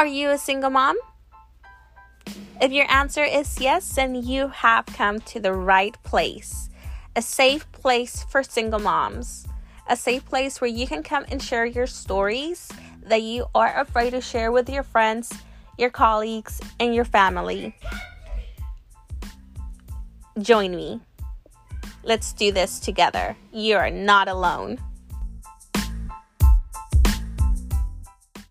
Are you a single mom? If your answer is yes, then you have come to the right place. A safe place for single moms. A safe place where you can come and share your stories that you are afraid to share with your friends, your colleagues, and your family. Join me. Let's do this together. You are not alone.